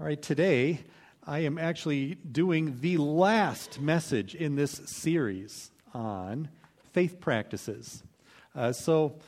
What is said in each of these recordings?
All right, today I am actually doing the last message in this series on faith practices. So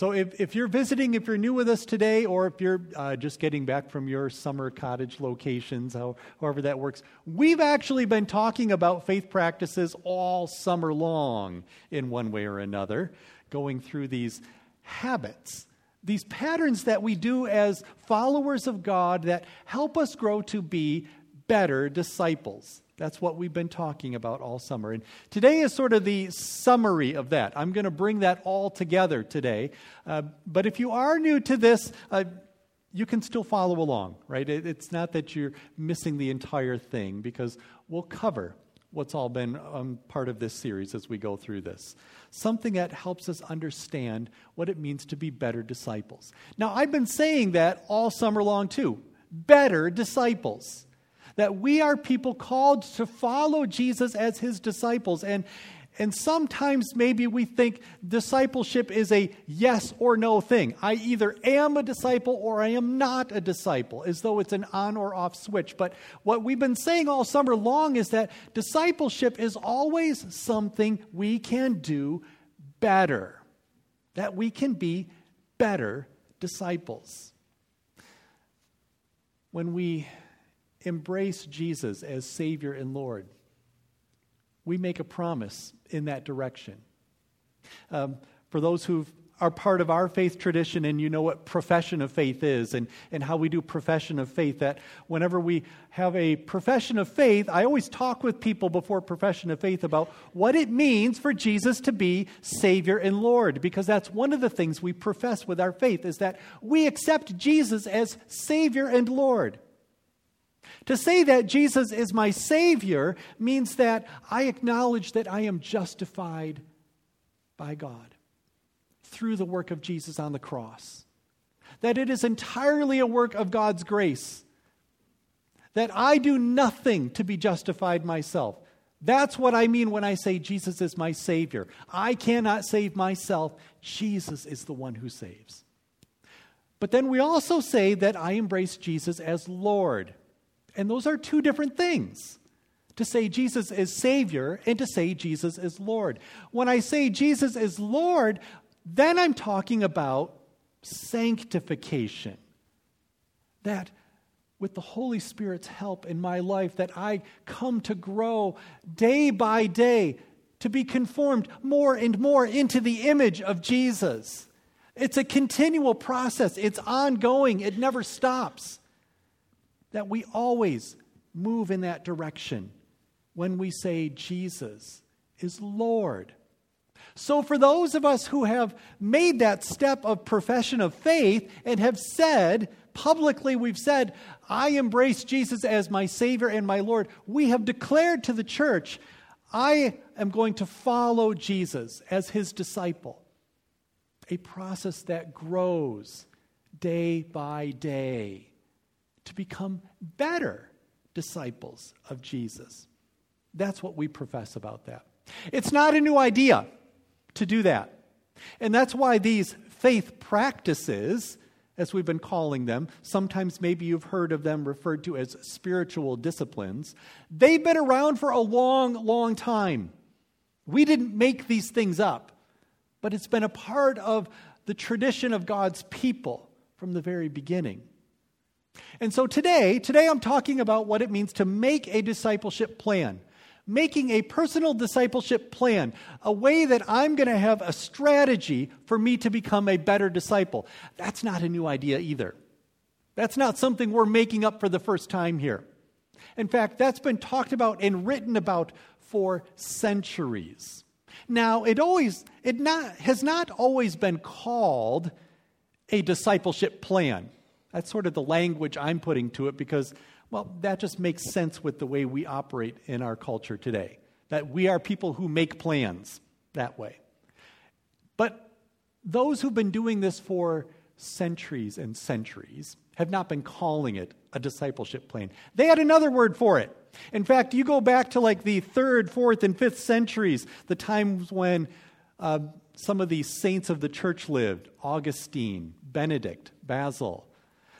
if you're visiting, if you're new with us today, or if you're just getting back from your summer cottage locations, however that works, we've actually been talking about faith practices all summer long in one way or another, going through these habits. These patterns that we do as followers of God that help us grow to be better disciples. That's what we've been talking about all summer. And today is sort of the summary of that. I'm going to bring that all together today. But if you are new to this, you can still follow along, right? It's not that you're missing the entire thing, because we'll cover what's all been part of this series as we go through this. Something that helps us understand what it means to be better disciples. Now, I've been saying that all summer long, too. Better disciples. That we are people called to follow Jesus as his disciples. And sometimes maybe we think discipleship is a yes or no thing. I either am a disciple or I am not a disciple, as though it's an on or off switch. But what we've been saying all summer long is that discipleship is always something we can do better, that we can be better disciples. When we embrace Jesus as Savior and Lord, we make a promise in that direction. For those who are part of our faith tradition, and you know what profession of faith is and how we do profession of faith, that whenever we have a profession of faith, I always talk with people before profession of faith about what it means for Jesus to be Savior and Lord, because that's one of the things we profess with our faith, is that we accept Jesus as Savior and Lord. To say that Jesus is my Savior means that I acknowledge that I am justified by God through the work of Jesus on the cross. That it is entirely a work of God's grace. That I do nothing to be justified myself. That's what I mean when I say Jesus is my Savior. I cannot save myself. Jesus is the one who saves. But then we also say that I embrace Jesus as Lord. And those are two different things, to say Jesus is Savior and to say Jesus is Lord. When I say Jesus is Lord, then I'm talking about sanctification. That with the Holy Spirit's help in my life, that I come to grow day by day to be conformed more and more into the image of Jesus. It's a continual process. It's ongoing. It never stops. That we always move in that direction when we say Jesus is Lord. So for those of us who have made that step of profession of faith and have said, publicly we've said, I embrace Jesus as my Savior and my Lord, we have declared to the church, I am going to follow Jesus as his disciple. A process that grows day by day to become better disciples of Jesus. That's what we profess about that. It's not a new idea to do that. And that's why these faith practices, as we've been calling them, sometimes maybe you've heard of them referred to as spiritual disciplines, they've been around for a long, long time. We didn't make these things up, but it's been a part of the tradition of God's people from the very beginning. And so today I'm talking about what it means to make a discipleship plan, making a personal discipleship plan, a way that I'm going to have a strategy for me to become a better disciple. That's not a new idea either. That's not something we're making up for the first time here. In fact, that's been talked about and written about for centuries. Now, it has not always been called a discipleship plan. That's sort of the language I'm putting to it because, well, that just makes sense with the way we operate in our culture today, that we are people who make plans that way. But those who've been doing this for centuries and centuries have not been calling it a discipleship plan. They had another word for it. In fact, you go back to like the 3rd, 4th, and 5th centuries, the times when some of the saints of the church lived, Augustine, Benedict, Basil.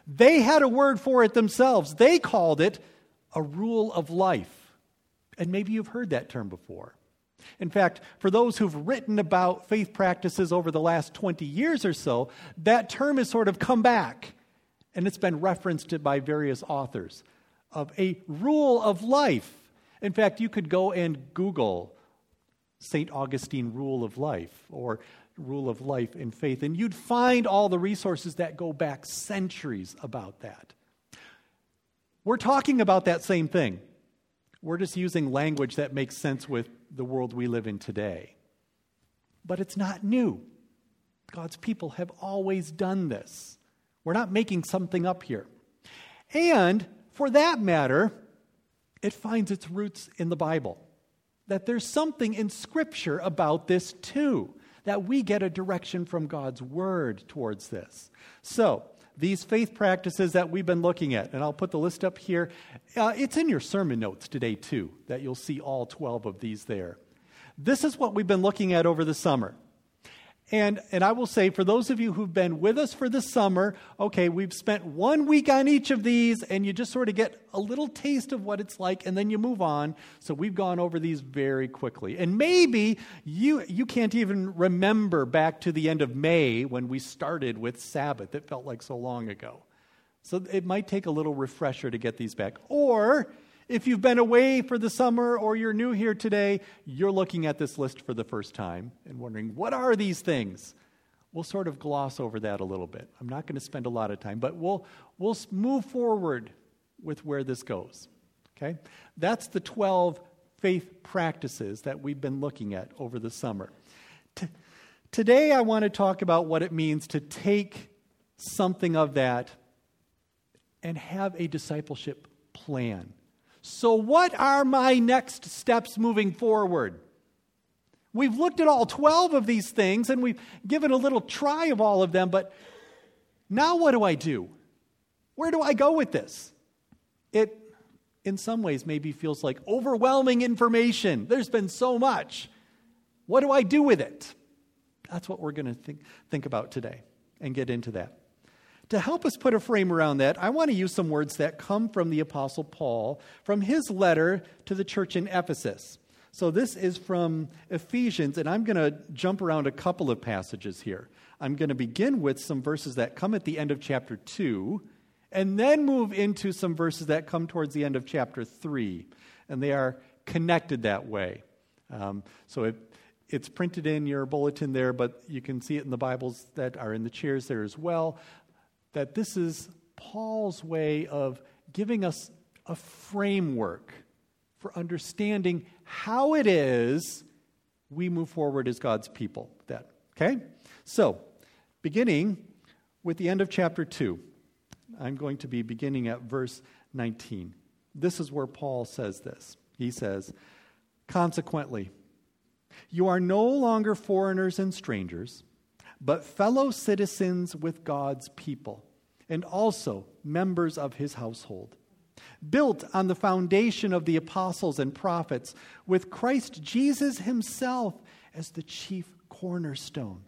They had a word for it themselves. They called it a rule of life. And maybe you've heard that term before. In fact, for those who've written about faith practices over the last 20 years or so, that term has sort of come back, and it's been referenced by various authors, of a rule of life. In fact, you could go and Google St. Augustine Rule of Life or Rule of Life in Faith, and you'd find all the resources that go back centuries about that. We're talking about that same thing. We're just using language that makes sense with the world we live in today. But it's not new. God's people have always done this. We're not making something up here. And for that matter, it finds its roots in the Bible. That there's something in Scripture about this too. That we get a direction from God's Word towards this. So, these faith practices that we've been looking at, and I'll put the list up here. It's in your sermon notes today too, that you'll see all 12 of these there. This is what we've been looking at over the summer. And I will say, for those of you who've been with us for the summer, okay, we've spent 1 week on each of these, and you just sort of get a little taste of what it's like, and then you move on. So we've gone over these very quickly. And maybe you can't even remember back to the end of May when we started with Sabbath. It felt like so long ago. So it might take a little refresher to get these back. Or if you've been away for the summer or you're new here today, you're looking at this list for the first time and wondering, what are these things? We'll sort of gloss over that a little bit. I'm not going to spend a lot of time, but we'll move forward with where this goes, okay? That's the 12 faith practices that we've been looking at over the summer. Today I want to talk about what it means to take something of that and have a discipleship plan. So what are my next steps moving forward? We've looked at all 12 of these things, and we've given a little try of all of them, but now what do I do? Where do I go with this? It, in some ways, maybe feels like overwhelming information. There's been so much. What do I do with it? That's what we're going to think about today and get into that. To help us put a frame around that, I want to use some words that come from the Apostle Paul, from his letter to the church in Ephesus. So this is from Ephesians, and I'm going to jump around a couple of passages here. I'm going to begin with some verses that come at the end of chapter 2, and then move into some verses that come towards the end of chapter 3, and they are connected that way. So it's printed in your bulletin there, but you can see it in the Bibles that are in the chairs there as well. That this is Paul's way of giving us a framework for understanding how it is we move forward as God's people. That, okay? So, beginning with the end of chapter 2, I'm going to be beginning at verse 19. This is where Paul says this. He says, "Consequently, you are no longer foreigners and strangers, but fellow citizens with God's people, and also members of his household, built on the foundation of the apostles and prophets, with Christ Jesus himself as the chief cornerstone.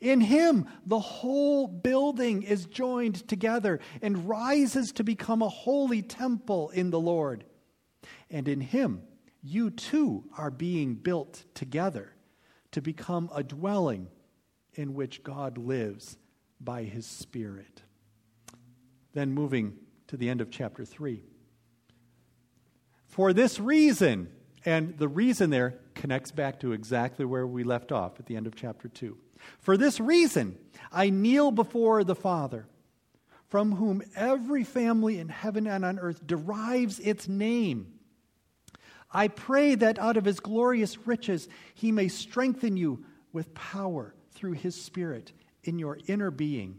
In him, the whole building is joined together and rises to become a holy temple in the Lord. And in him, you too are being built together to become a dwelling in which God lives by his Spirit." Then moving to the end of chapter 3. "For this reason," and the reason there connects back to exactly where we left off at the end of chapter 2. "For this reason, I kneel before the Father, from whom every family in heaven and on earth derives its name. I pray that out of his glorious riches he may strengthen you with power through his Spirit in your inner being,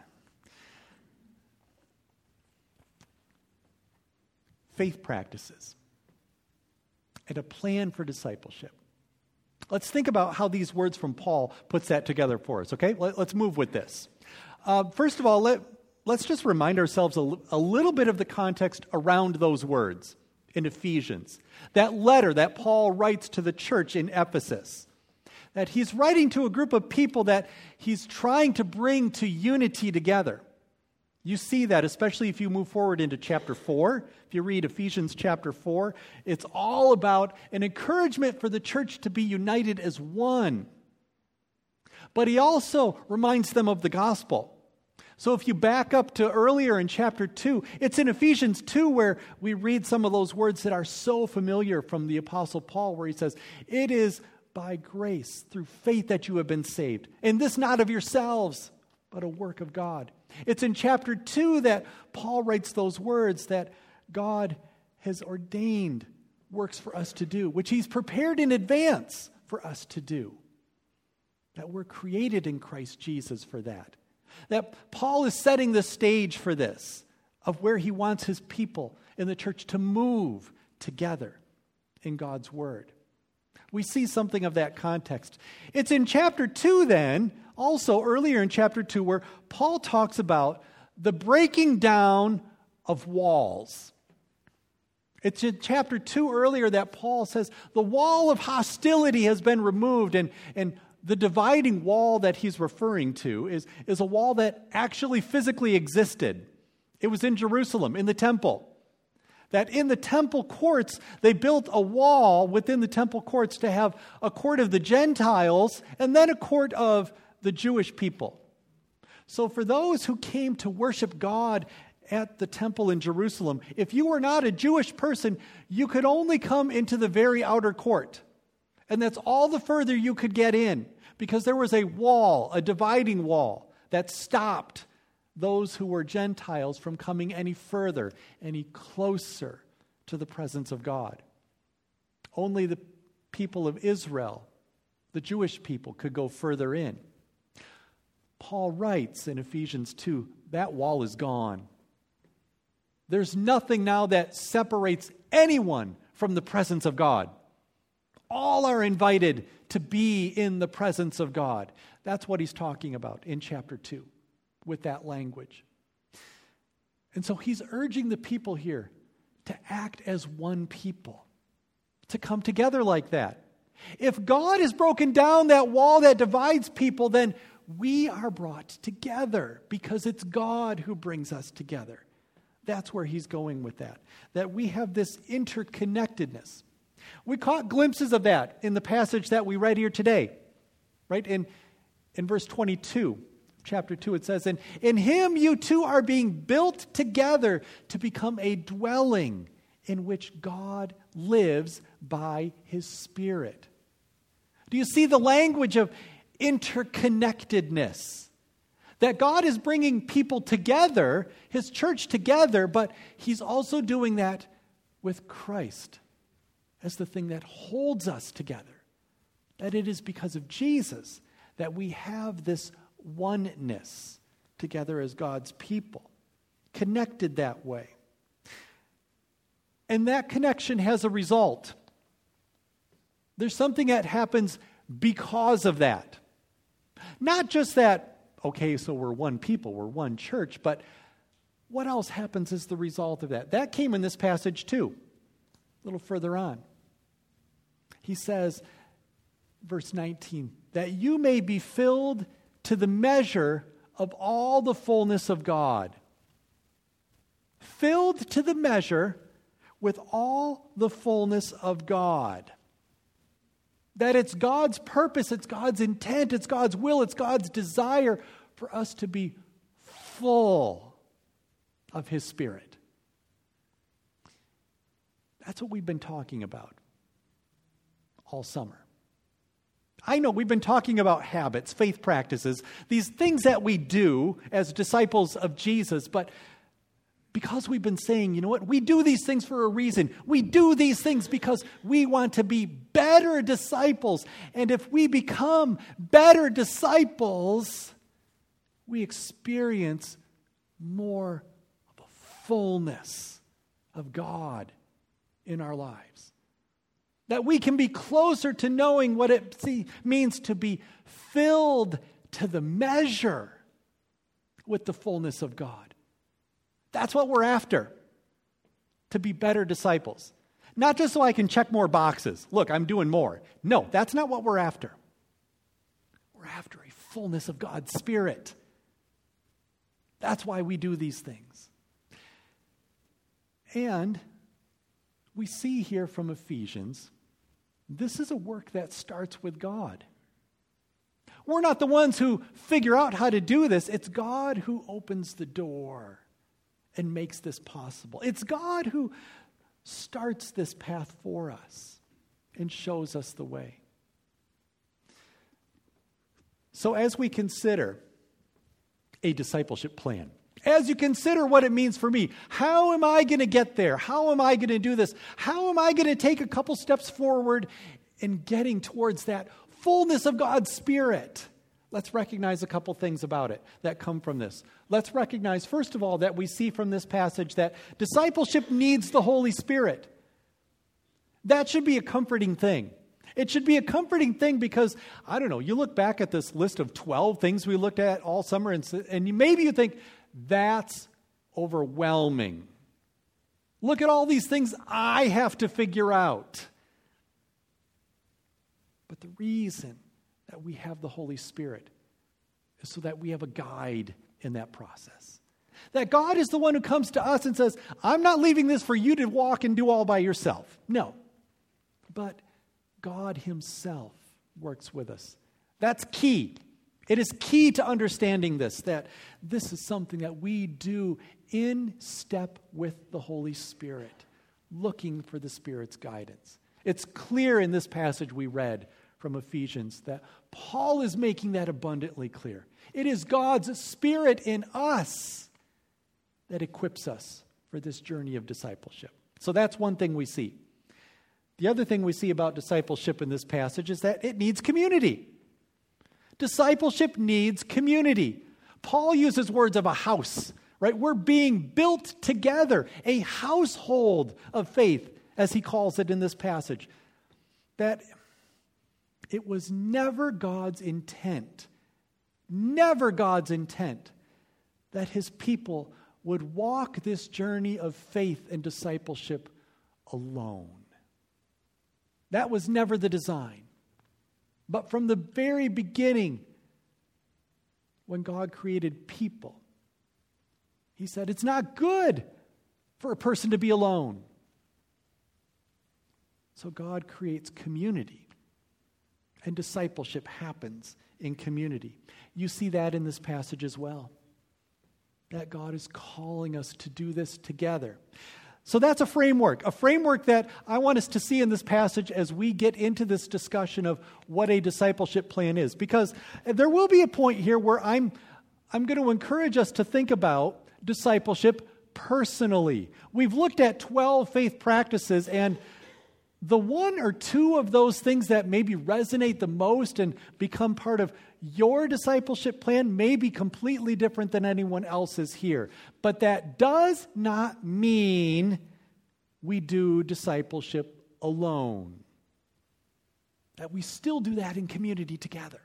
Faith practices and a plan for discipleship. Let's think about how these words from Paul puts that together for us, okay? Let's move with this. First of all, let's just remind ourselves a little bit of the context around those words in Ephesians. That letter that Paul writes to the church in Ephesus, that he's writing to a group of people that he's trying to bring to unity together. You see that, especially if you move forward into chapter 4. If you read Ephesians chapter 4, it's all about an encouragement for the church to be united as one. But he also reminds them of the gospel. So if you back up to earlier in chapter 2, it's in Ephesians 2 where we read some of those words that are so familiar from the Apostle Paul, where he says, "It is by grace, through faith that you have been saved, and this not of yourselves, but a work of God." It's in chapter 2 that Paul writes those words that God has ordained works for us to do, which he's prepared in advance for us to do. That we're created in Christ Jesus for that. That Paul is setting the stage for this, of where he wants his people in the church to move together in God's word. We see something of that context. It's in chapter 2 then, also earlier in chapter 2, where Paul talks about the breaking down of walls. It's in chapter 2 earlier that Paul says the wall of hostility has been removed, and the dividing wall that he's referring to is a wall that actually physically existed. It was in Jerusalem, in the temple. That in the temple courts, they built a wall within the temple courts to have a court of the Gentiles and then a court of the Jewish people. So for those who came to worship God at the temple in Jerusalem, if you were not a Jewish person, you could only come into the very outer court. And that's all the further you could get in, because there was a wall, a dividing wall, that stopped those who were Gentiles from coming any further, any closer to the presence of God. Only the people of Israel, the Jewish people, could go further in. Paul writes in Ephesians 2, that wall is gone. There's nothing now that separates anyone from the presence of God. All are invited to be in the presence of God. That's what he's talking about in chapter 2 with that language. And so he's urging the people here to act as one people, to come together like that. If God has broken down that wall that divides people, then we are brought together because it's God who brings us together. That's where he's going with that we have this interconnectedness. We caught glimpses of that in the passage that we read here today, right? In verse 22, chapter 2, it says, "And in him you two are being built together to become a dwelling in which God lives by his Spirit." Do you see the language of interconnectedness? That God is bringing people together, his church together, but he's also doing that with Christ as the thing that holds us together, that it is because of Jesus that we have this oneness together as God's people, connected that way. And that connection has a result. There's something that happens because of that. Not just that, okay, so we're one people, we're one church, but what else happens as the result of that? That came in this passage too, a little further on. He says, verse 19, that you may be filled to the measure of all the fullness of God. Filled to the measure with all the fullness of God. That it's God's purpose, it's God's intent, it's God's will, it's God's desire for us to be full of his Spirit. That's what we've been talking about all summer. I know we've been talking about habits, faith practices, these things that we do as disciples of Jesus, but because we've been saying, you know what, we do these things for a reason. We do these things because we want to be better disciples. And if we become better disciples, we experience more of a fullness of God in our lives. That we can be closer to knowing what it means to be filled to the measure with the fullness of God. That's what we're after, to be better disciples. Not just so I can check more boxes. Look, I'm doing more. No, that's not what we're after. We're after a fullness of God's Spirit. That's why we do these things. And we see here from Ephesians, this is a work that starts with God. We're not the ones who figure out how to do this. It's God who opens the door and makes this possible. It's God who starts this path for us and shows us the way. So as we consider a discipleship plan, as you consider what it means for me, how am I going to get there? How am I going to do this? How am I going to take a couple steps forward in getting towards that fullness of God's Spirit? Let's recognize a couple things about it that come from this. Let's recognize, first of all, that we see from this passage that discipleship needs the Holy Spirit. That should be a comforting thing. It should be a comforting thing because, I don't know, you look back at this list of 12 things we looked at all summer and maybe you think, that's overwhelming. Look at all these things I have to figure out. But the reason that we have the Holy Spirit is so that we have a guide in that process. That God is the one who comes to us and says, I'm not leaving this for you to walk and do all by yourself. No. But God Himself works with us. That's key. It is key to understanding this, that this is something that we do in step with the Holy Spirit, looking for the Spirit's guidance. It's clear in this passage we read from Ephesians that Paul is making that abundantly clear. It is God's Spirit in us that equips us for this journey of discipleship. So that's one thing we see. The other thing we see about discipleship in this passage is that it needs community. Discipleship needs community. Paul uses words of a house, right? We're being built together, a household of faith, as he calls it in this passage. That it was never God's intent, that his people would walk this journey of faith and discipleship alone. That was never the design. But from the very beginning, when God created people, He said it's not good for a person to be alone. So God creates community, and discipleship happens in community. You see that in this passage as well, that God is calling us to do this together. So that's a framework that I want us to see in this passage as we get into this discussion of what a discipleship plan is. Because there will be a point here where I'm going to encourage us to think about discipleship personally. We've looked at 12 faith practices, and the one or two of those things that maybe resonate the most and become part of your discipleship plan may be completely different than anyone else's here. But that does not mean we do discipleship alone. That we still do that in community together.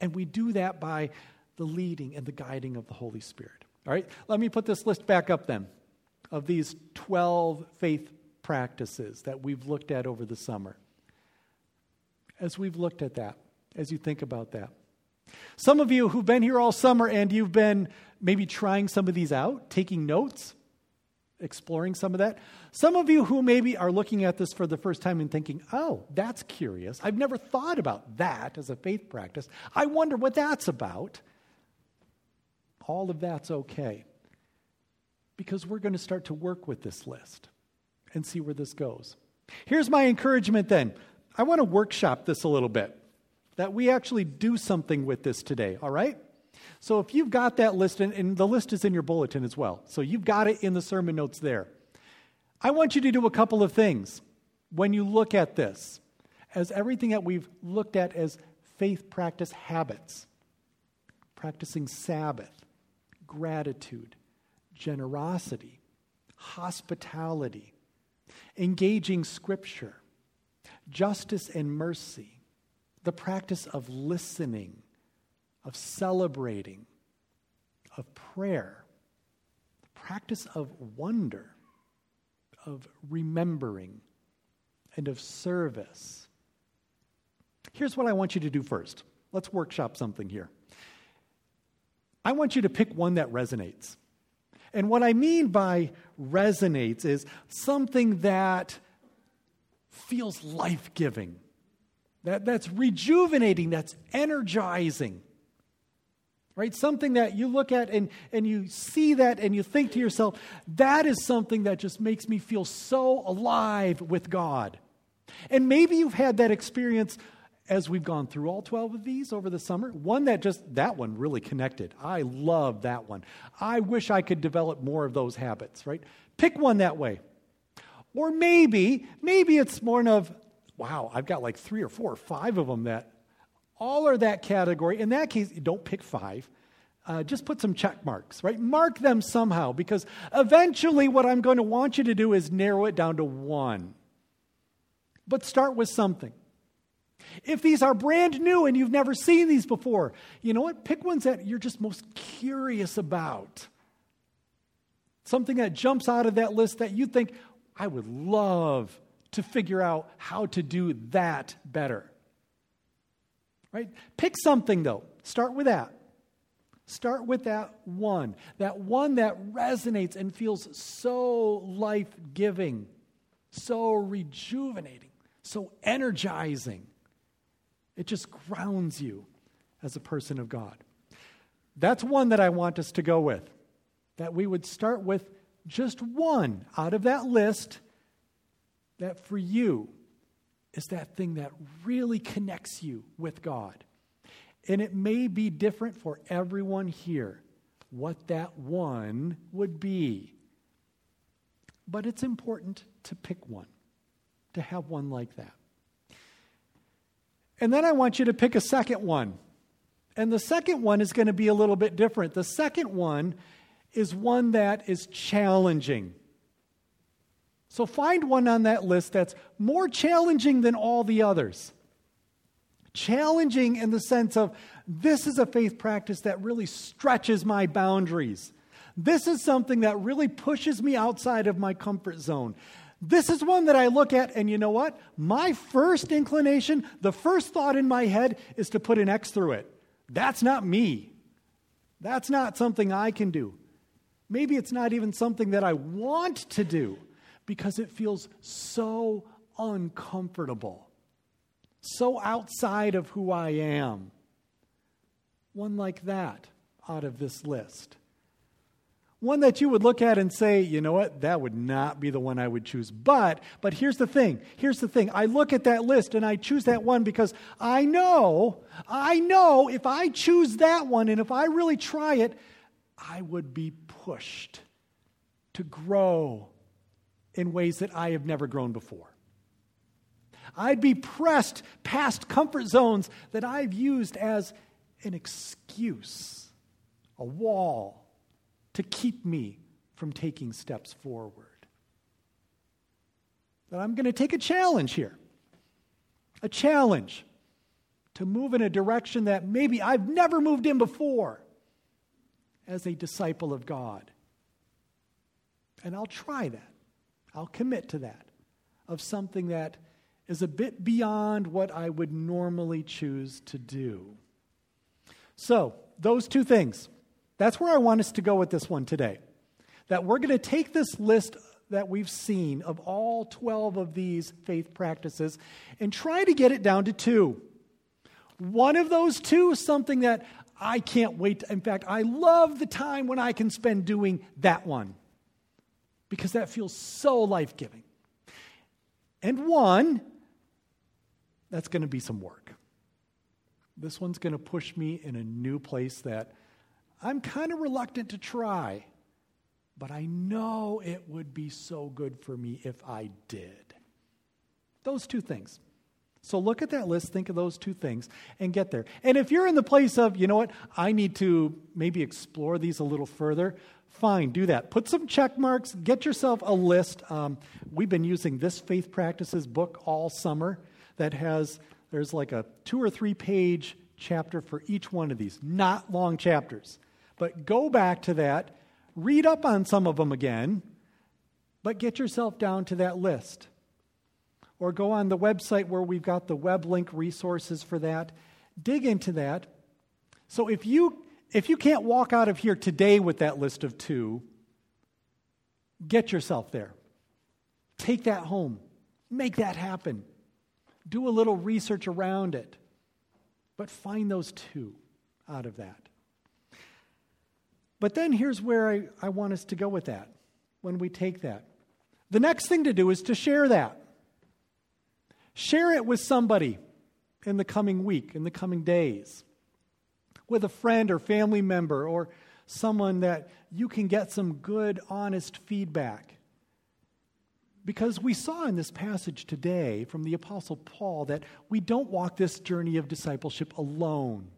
And we do that by the leading and the guiding of the Holy Spirit. All right, let me put this list back up then of these 12 faith practices that we've looked at over the summer. As we've looked at that, as you think about that, some of you who've been here all summer and you've been maybe trying some of these out, taking notes, exploring some of that. Some of you who maybe are looking at this for the first time and thinking, oh, that's curious. I've never thought about that as a faith practice. I wonder what that's about. All of that's okay, because we're going to start to work with this list. and see where this goes. Here's my encouragement then. I want to workshop this a little bit, that we actually do something with this today, all right? So if you've got that list, and the list is in your bulletin as well, so you've got it in the sermon notes there. I want you to do a couple of things when you look at this, as everything that we've looked at as faith practice habits, practicing Sabbath, gratitude, generosity, hospitality, engaging Scripture, justice and mercy, the practice of listening, of celebrating, of prayer, the practice of wonder, of remembering, and of service. Here's what I want you to do first. Let's workshop something here. I want you to pick one that resonates. And what I mean by resonates is something that feels life-giving, that's rejuvenating, that's energizing, right? Something that you look at and you see that and you think to yourself, that is something that just makes me feel so alive with God. And maybe you've had that experience as we've gone through all 12 of these over the summer, that one really connected. I love that one. I wish I could develop more of those habits, right? Pick one that way. Or maybe it's more of, wow, I've got like 3 or 4 or 5 of them that all are that category. In that case, don't pick 5. Just put some check marks, right? Mark them somehow, because eventually what I'm going to want you to do is narrow it down to 1. But start with something. If these are brand new and you've never seen these before, you know what? Pick ones that you're just most curious about. Something that jumps out of that list that you think, I would love to figure out how to do that better. Right? Pick something, though. Start with that. Start with that one that resonates and feels so life-giving, so rejuvenating, so energizing. It just grounds you as a person of God. That's one that I want us to go with, that we would start with just one out of that list that for you is that thing that really connects you with God. And it may be different for everyone here what that one would be. But it's important to pick one, to have one like that. And then I want you to pick a second one. And the second one is going to be a little bit different. The second one is one that is challenging. So find one on that list that's more challenging than all the others. Challenging in the sense of, this is a faith practice that really stretches my boundaries. This is something that really pushes me outside of my comfort zone. This is one that I look at, and you know what? My first inclination, the first thought in my head is to put an X through it. That's not me. That's not something I can do. Maybe it's not even something that I want to do because it feels so uncomfortable, so outside of who I am. One like that out of this list. One that you would look at and say, you know what, that would not be the one I would choose. But here's the thing. I look at that list and I choose that one because I know if I choose that one and if I really try it, I would be pushed to grow in ways that I have never grown before. I'd be pressed past comfort zones that I've used as an excuse, a wall, to keep me from taking steps forward. That I'm going to take a challenge here. A challenge to move in a direction that maybe I've never moved in before as a disciple of God. And I'll try that. I'll commit to that, of something that is a bit beyond what I would normally choose to do. So, those two things. That's where I want us to go with this one today. That we're going to take this list that we've seen of all 12 of these faith practices and try to get it down to 2. One of those 2 is something that I can't wait. In fact, I love the time when I can spend doing that one because that feels so life-giving, and one, that's going to be some work. This one's going to push me in a new place that I'm kind of reluctant to try, but I know it would be so good for me if I did. Those two things. So look at that list, think of those two things, and get there. And if you're in the place of, you know what, I need to maybe explore these a little further, fine, do that. Put some check marks, get yourself a list. We've been using this Faith Practices book all summer that has, there's like a 2 or 3 page chapter for each one of these. Not long chapters. But go back to that, read up on some of them again, but get yourself down to that list. Or go on the website where we've got the web link resources for that. Dig into that. So if you can't walk out of here today with that list of 2, get yourself there. Take that home. Make that happen. Do a little research around it. But find those 2 out of that. But then here's where I want us to go with that. When we take that. The next thing to do is to share that. Share it with somebody in the coming week, in the coming days, with a friend or family member or someone that you can get some good, honest feedback. Because we saw in this passage today from the Apostle Paul that we don't walk this journey of discipleship alone.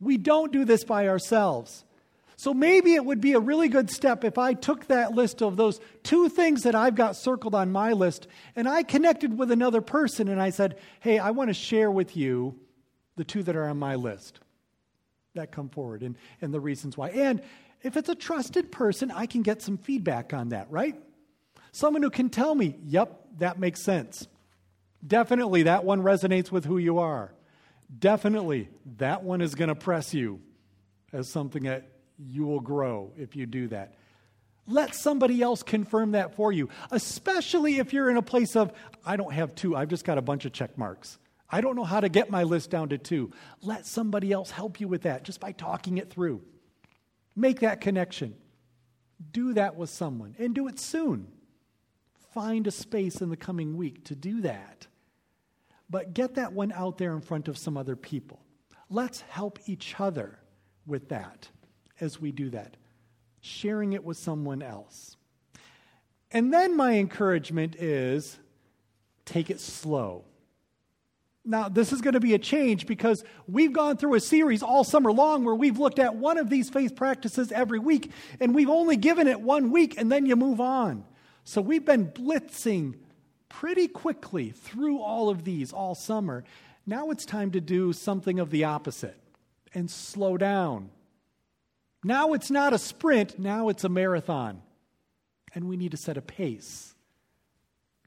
We don't do this by ourselves. So maybe it would be a really good step if I took that list of those 2 things that I've got circled on my list and I connected with another person and I said, hey, I want to share with you the 2 that are on my list that come forward and the reasons why. And if it's a trusted person, I can get some feedback on that, right? Someone who can tell me, yep, that makes sense. Definitely that one resonates with who you are. Definitely that one is going to press you as something that you will grow if you do that. Let somebody else confirm that for you, especially if you're in a place of, I don't have 2, I've just got a bunch of check marks. I don't know how to get my list down to 2. Let somebody else help you with that just by talking it through. Make that connection. Do that with someone and do it soon. Find a space in the coming week to do that. But get that one out there in front of some other people. Let's help each other with that. As we do that, sharing it with someone else. And then my encouragement is take it slow. Now, this is going to be a change because we've gone through a series all summer long where we've looked at one of these faith practices every week, and we've only given it 1 week, and then you move on. So we've been blitzing pretty quickly through all of these all summer. Now it's time to do something of the opposite and slow down. Now it's not a sprint, now it's a marathon. And we need to set a pace.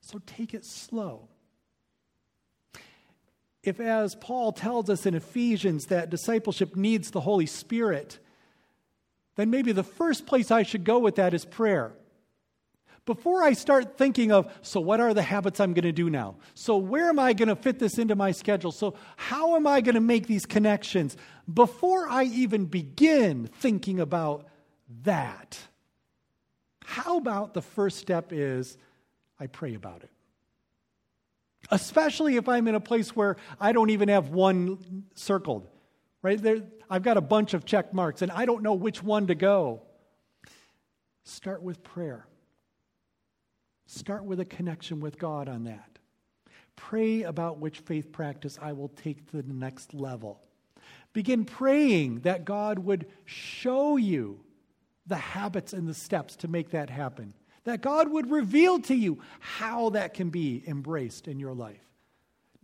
So take it slow. If, as Paul tells us in Ephesians, that discipleship needs the Holy Spirit, then maybe the first place I should go with that is prayer. Before I start thinking of, so what are the habits I'm going to do now? So where am I going to fit this into my schedule? So how am I going to make these connections? Before I even begin thinking about that, how about the first step is I pray about it? Especially if I'm in a place where I don't even have 1 circled, right? There, I've got a bunch of check marks and I don't know which one to go. Start with prayer. Start with a connection with God on that. Pray about which faith practice I will take to the next level. Begin praying that God would show you the habits and the steps to make that happen. That God would reveal to you how that can be embraced in your life.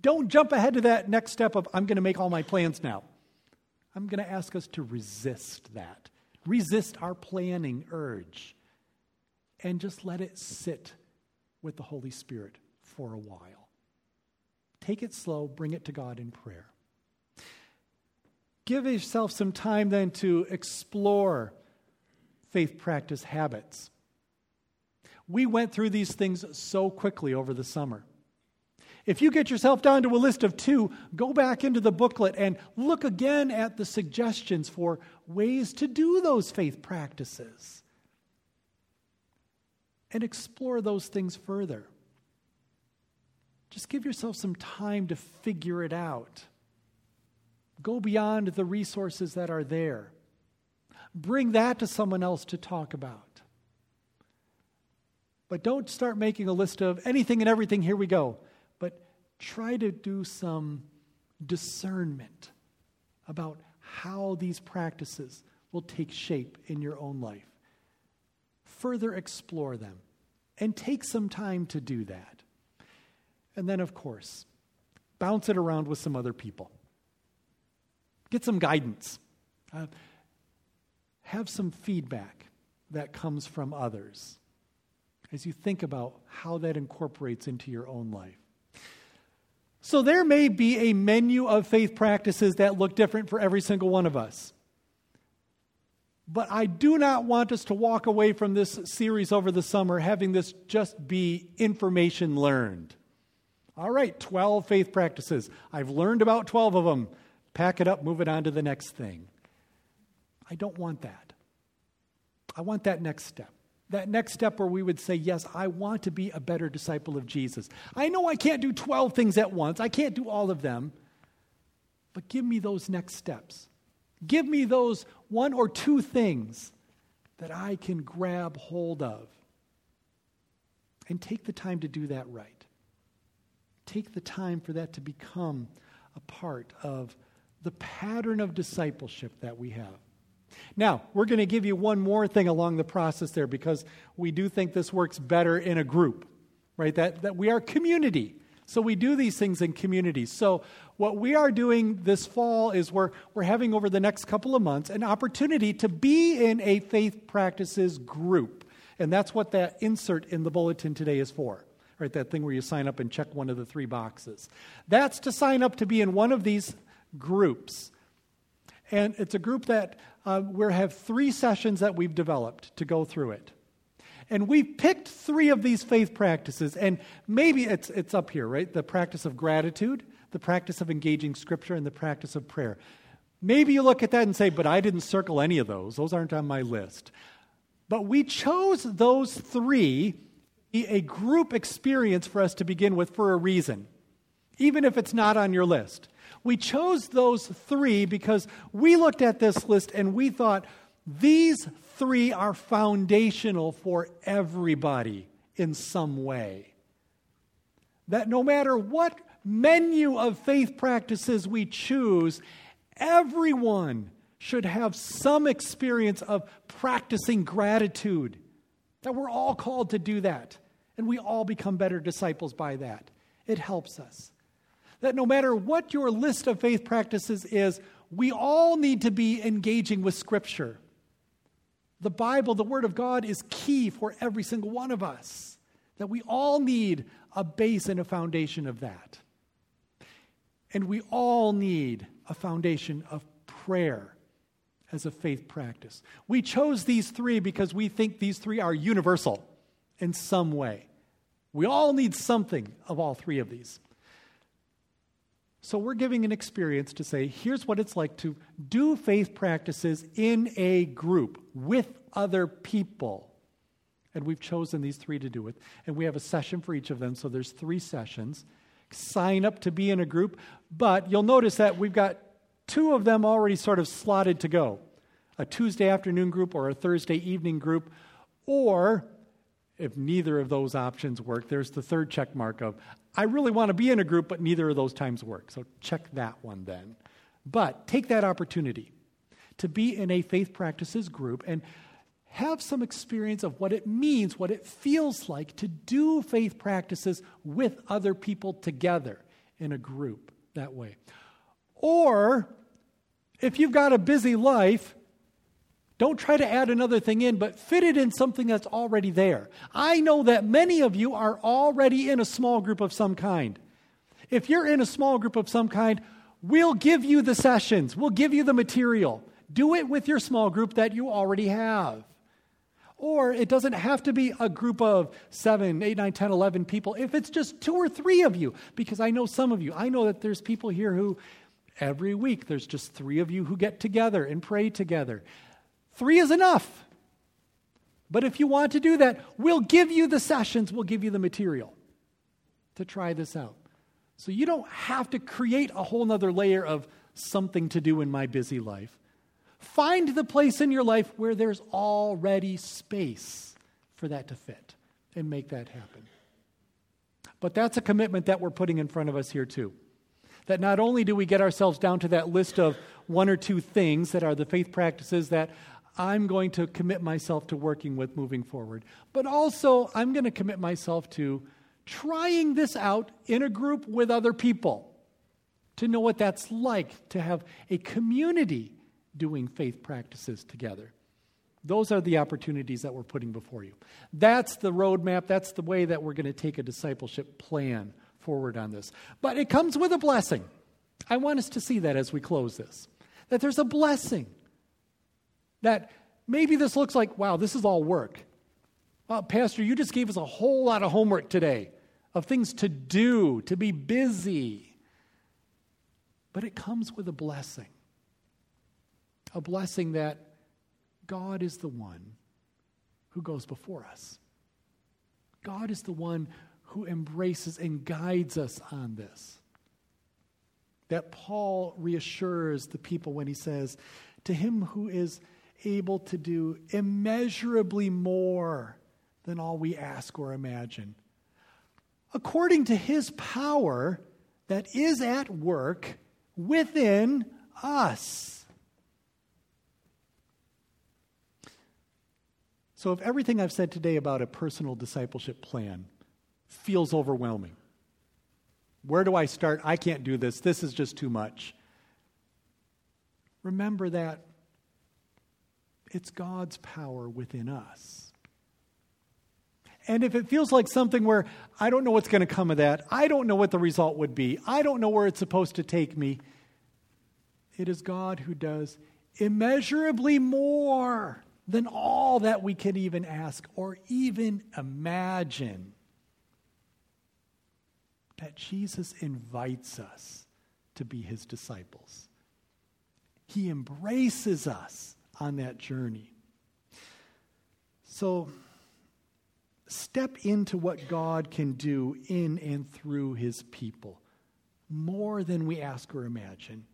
Don't jump ahead to that next step of, I'm going to make all my plans now. I'm going to ask us to resist that. Resist our planning urge. And just let it sit with the Holy Spirit for a while. Take it slow, bring it to God in prayer. Give yourself some time then to explore faith practice habits. We went through these things so quickly over the summer. If you get yourself down to a list of 2, go back into the booklet and look again at the suggestions for ways to do those faith practices. And explore those things further. Just give yourself some time to figure it out. Go beyond the resources that are there. Bring that to someone else to talk about. But don't start making a list of anything and everything, here we go. But try to do some discernment about how these practices will take shape in your own life. Further explore them and take some time to do that. And then, of course, bounce it around with some other people. Get some guidance. Have some feedback that comes from others as you think about how that incorporates into your own life. So there may be a menu of faith practices that look different for every single one of us. But I do not want us to walk away from this series over the summer having this just be information learned. All right, 12 faith practices. I've learned about 12 of them. Pack it up, move it on to the next thing. I don't want that. I want that next step. That next step where we would say, yes, I want to be a better disciple of Jesus. I know I can't do 12 things at once. I can't do all of them. But give me those next steps. Give me those one or two things that I can grab hold of. And take the time to do that right. Take the time for that to become a part of the pattern of discipleship that we have. Now, we're going to give you one more thing along the process there because we do think this works better in a group, right? That we are community. So we do these things in community. So what we are doing this fall is we're having over the next couple of months an opportunity to be in a faith practices group. And that's what that insert in the bulletin today is for. Right, that thing where you sign up and check one of the three boxes. That's to sign up to be in one of these groups. And it's a group that we have three sessions that we've developed to go through it. And we've picked three of these faith practices. And maybe it's up here, right? The practice of gratitude, the practice of engaging Scripture, and the practice of prayer. Maybe you look at that and say, but I didn't circle any of those. Those aren't on my list. But we chose those three a group experience for us to begin with for a reason, even if it's not on your list. We chose those three because we looked at this list and we thought these three are foundational for everybody in some way. That no matter what menu of faith practices we choose, everyone should have some experience of practicing gratitude. That we're all called to do that. And we all become better disciples by that. It helps us. That no matter what your list of faith practices is, we all need to be engaging with Scripture. The Bible, the Word of God, is key for every single one of us. That we all need a base and a foundation of that. And we all need a foundation of prayer as a faith practice. We chose these three because we think these three are universal in some way. We all need something of all three of these. So we're giving an experience to say, here's what it's like to do faith practices in a group with other people. And we've chosen these three to do it. And we have a session for each of them. So there's three sessions. Sign up to be in a group. But you'll notice that we've got two of them already sort of slotted to go. A Tuesday afternoon group or a Thursday evening group. Or, if neither of those options work, there's the third check mark of, I really want to be in a group, but neither of those times work. So check that one then. But take that opportunity to be in a faith practices group and have some experience of what it means, what it feels like to do faith practices with other people together in a group that way. Or, if you've got a busy life, don't try to add another thing in, but fit it in something that's already there. I know that many of you are already in a small group of some kind. If you're in a small group of some kind, we'll give you the sessions. We'll give you the material. Do it with your small group that you already have. Or it doesn't have to be a group of 7, 8, 9, 10, 11 people. If it's just 2 or 3 of you, because I know some of you. I know that there's people here who... every week, there's just 3 of you who get together and pray together. 3 is enough. But if you want to do that, we'll give you the sessions, we'll give you the material to try this out. So you don't have to create a whole nother layer of something to do in my busy life. Find the place in your life where there's already space for that to fit and make that happen. But that's a commitment that we're putting in front of us here too. That not only do we get ourselves down to that list of one or two things that are the faith practices that I'm going to commit myself to working with moving forward, but also I'm going to commit myself to trying this out in a group with other people to know what that's like to have a community doing faith practices together. Those are the opportunities that we're putting before you. That's the roadmap. That's the way that we're going to take a discipleship plan forward on this. But it comes with a blessing. I want us to see that as we close this, that there's a blessing. That maybe this looks like, wow, this is all work. Pastor, you just gave us a whole lot of homework today of things to do, to be busy. But it comes with a blessing that God is the one who goes before us. God is the one who embraces and guides us on this. That Paul reassures the people when he says, to him who is able to do immeasurably more than all we ask or imagine, according to his power that is at work within us. So if everything I've said today about a personal discipleship plan feels overwhelming, where do I start? I can't do this. This is just too much. Remember that it's God's power within us. And if it feels like something where I don't know what's going to come of that, I don't know what the result would be, I don't know where it's supposed to take me, it is God who does immeasurably more than all that we can even ask or even imagine. That Jesus invites us to be his disciples. He embraces us on that journey. So step into what God can do in and through his people, more than we ask or imagine.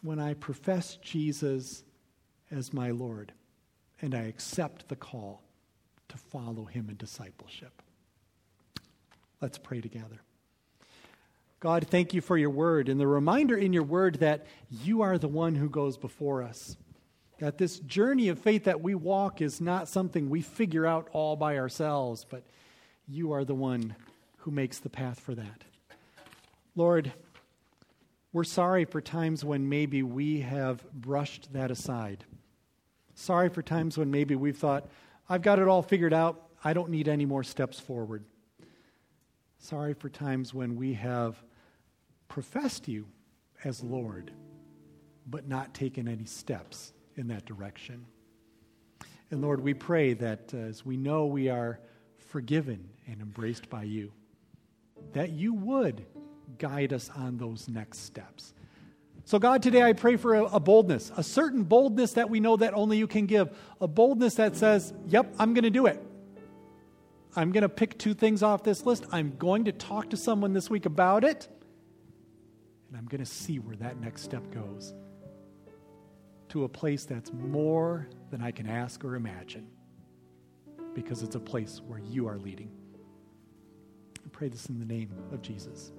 When I profess Jesus as my Lord, and I accept the call to follow him in discipleship. Let's pray together. God, thank you for your word and the reminder in your word that you are the one who goes before us, that this journey of faith that we walk is not something we figure out all by ourselves, but you are the one who makes the path for that. Lord, we're sorry for times when maybe we have brushed that aside. Sorry for times when maybe we've thought, I've got it all figured out. I don't need any more steps forward. Sorry for times when we have professed you as Lord, but not taken any steps in that direction. And Lord, we pray that as we know we are forgiven and embraced by you, that you would guide us on those next steps. So God, today I pray for a boldness, a certain boldness that we know that only you can give, a boldness that says, yep, I'm going to do it. I'm going to pick two things off this list. I'm going to talk to someone this week about it, and I'm going to see where that next step goes, to a place that's more than I can ask or imagine, because it's a place where you are leading. I pray this in the name of Jesus.